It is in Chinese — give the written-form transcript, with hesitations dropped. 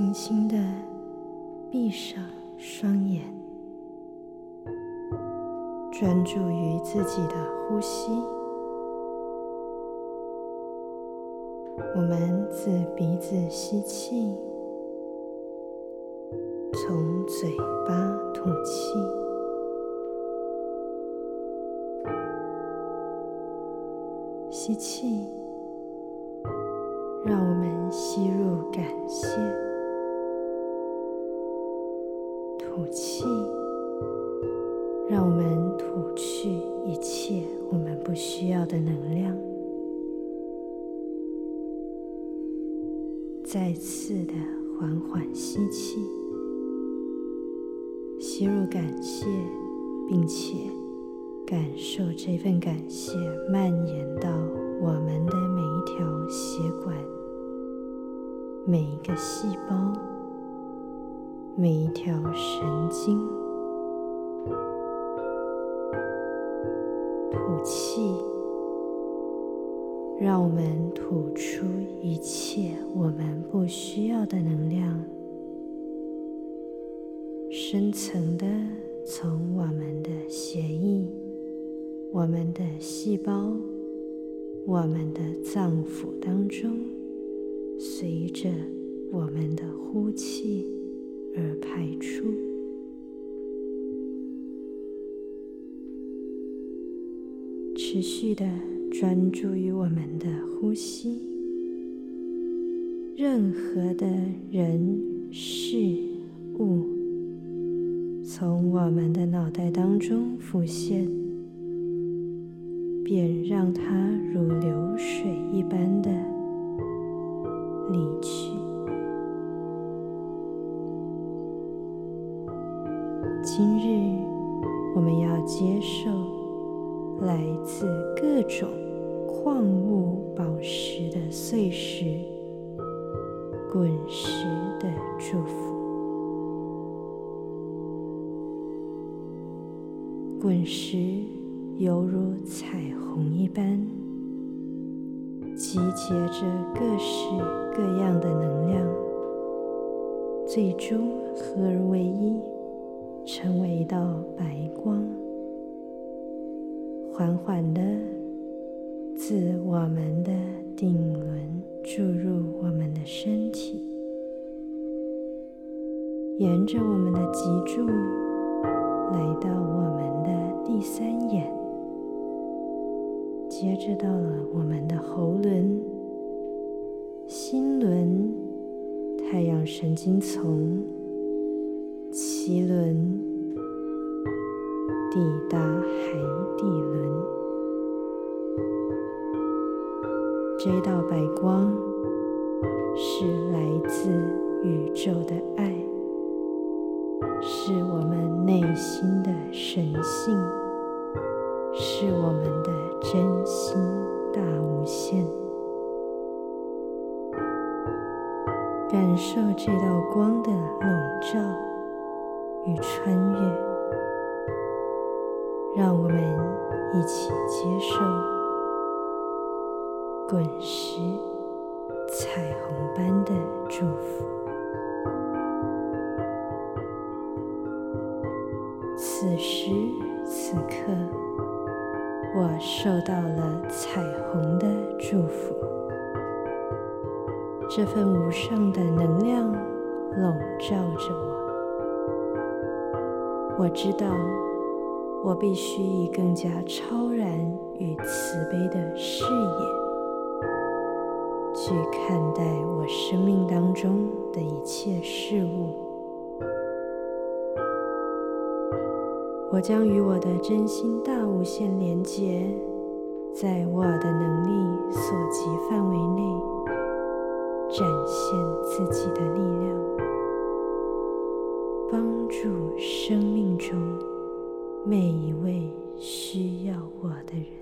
轻轻地闭上双眼，专注于自己的呼吸。我们自鼻子吸气，从嘴巴吐气。吸气，让我们吸入感谢；吐气，让我们吐去一切我们不需要的能量。再次的缓缓吸气，吸入感谢，并且感受这份感谢蔓延到我们的每一条血管、每一个细胞、每一条神经。吐气，让我们吐出一切我们不需要的能量，深层的从我们的血液、我们的细胞、我们的脏腑当中，随着我们的呼气而排出。持续的专注于我们的呼吸，任何的人、事、物从我们的脑袋当中浮现，便让它如流水一般的离去。今日我们要接受来自各种矿物宝石的碎石、滚石的祝福。滚石犹如彩虹一般，集结着各式各样的能量，最终合而为一，成为一道白光，缓缓地自我们的顶轮注入我们的身体，沿着我们的脊柱来到我们的第三眼，接着到了我们的喉轮、心轮、太阳神经丛、脐轮，抵达海底轮。这道白光是来自宇宙的爱，是我们内心的神性，是我们的真心大无限。感受这道光的笼罩与穿越，让我们一起接受滚石、彩虹般的祝福。此时此刻，我受到了彩虹的祝福，这份无上的能量笼罩着我。我知道，我必须以更加超然与慈悲的视野，去看待我生命当中的一切事物。我将与我的真心大无限连结，在我的能力所及范围内，展现自己的力量，帮助生命中每一位需要我的人。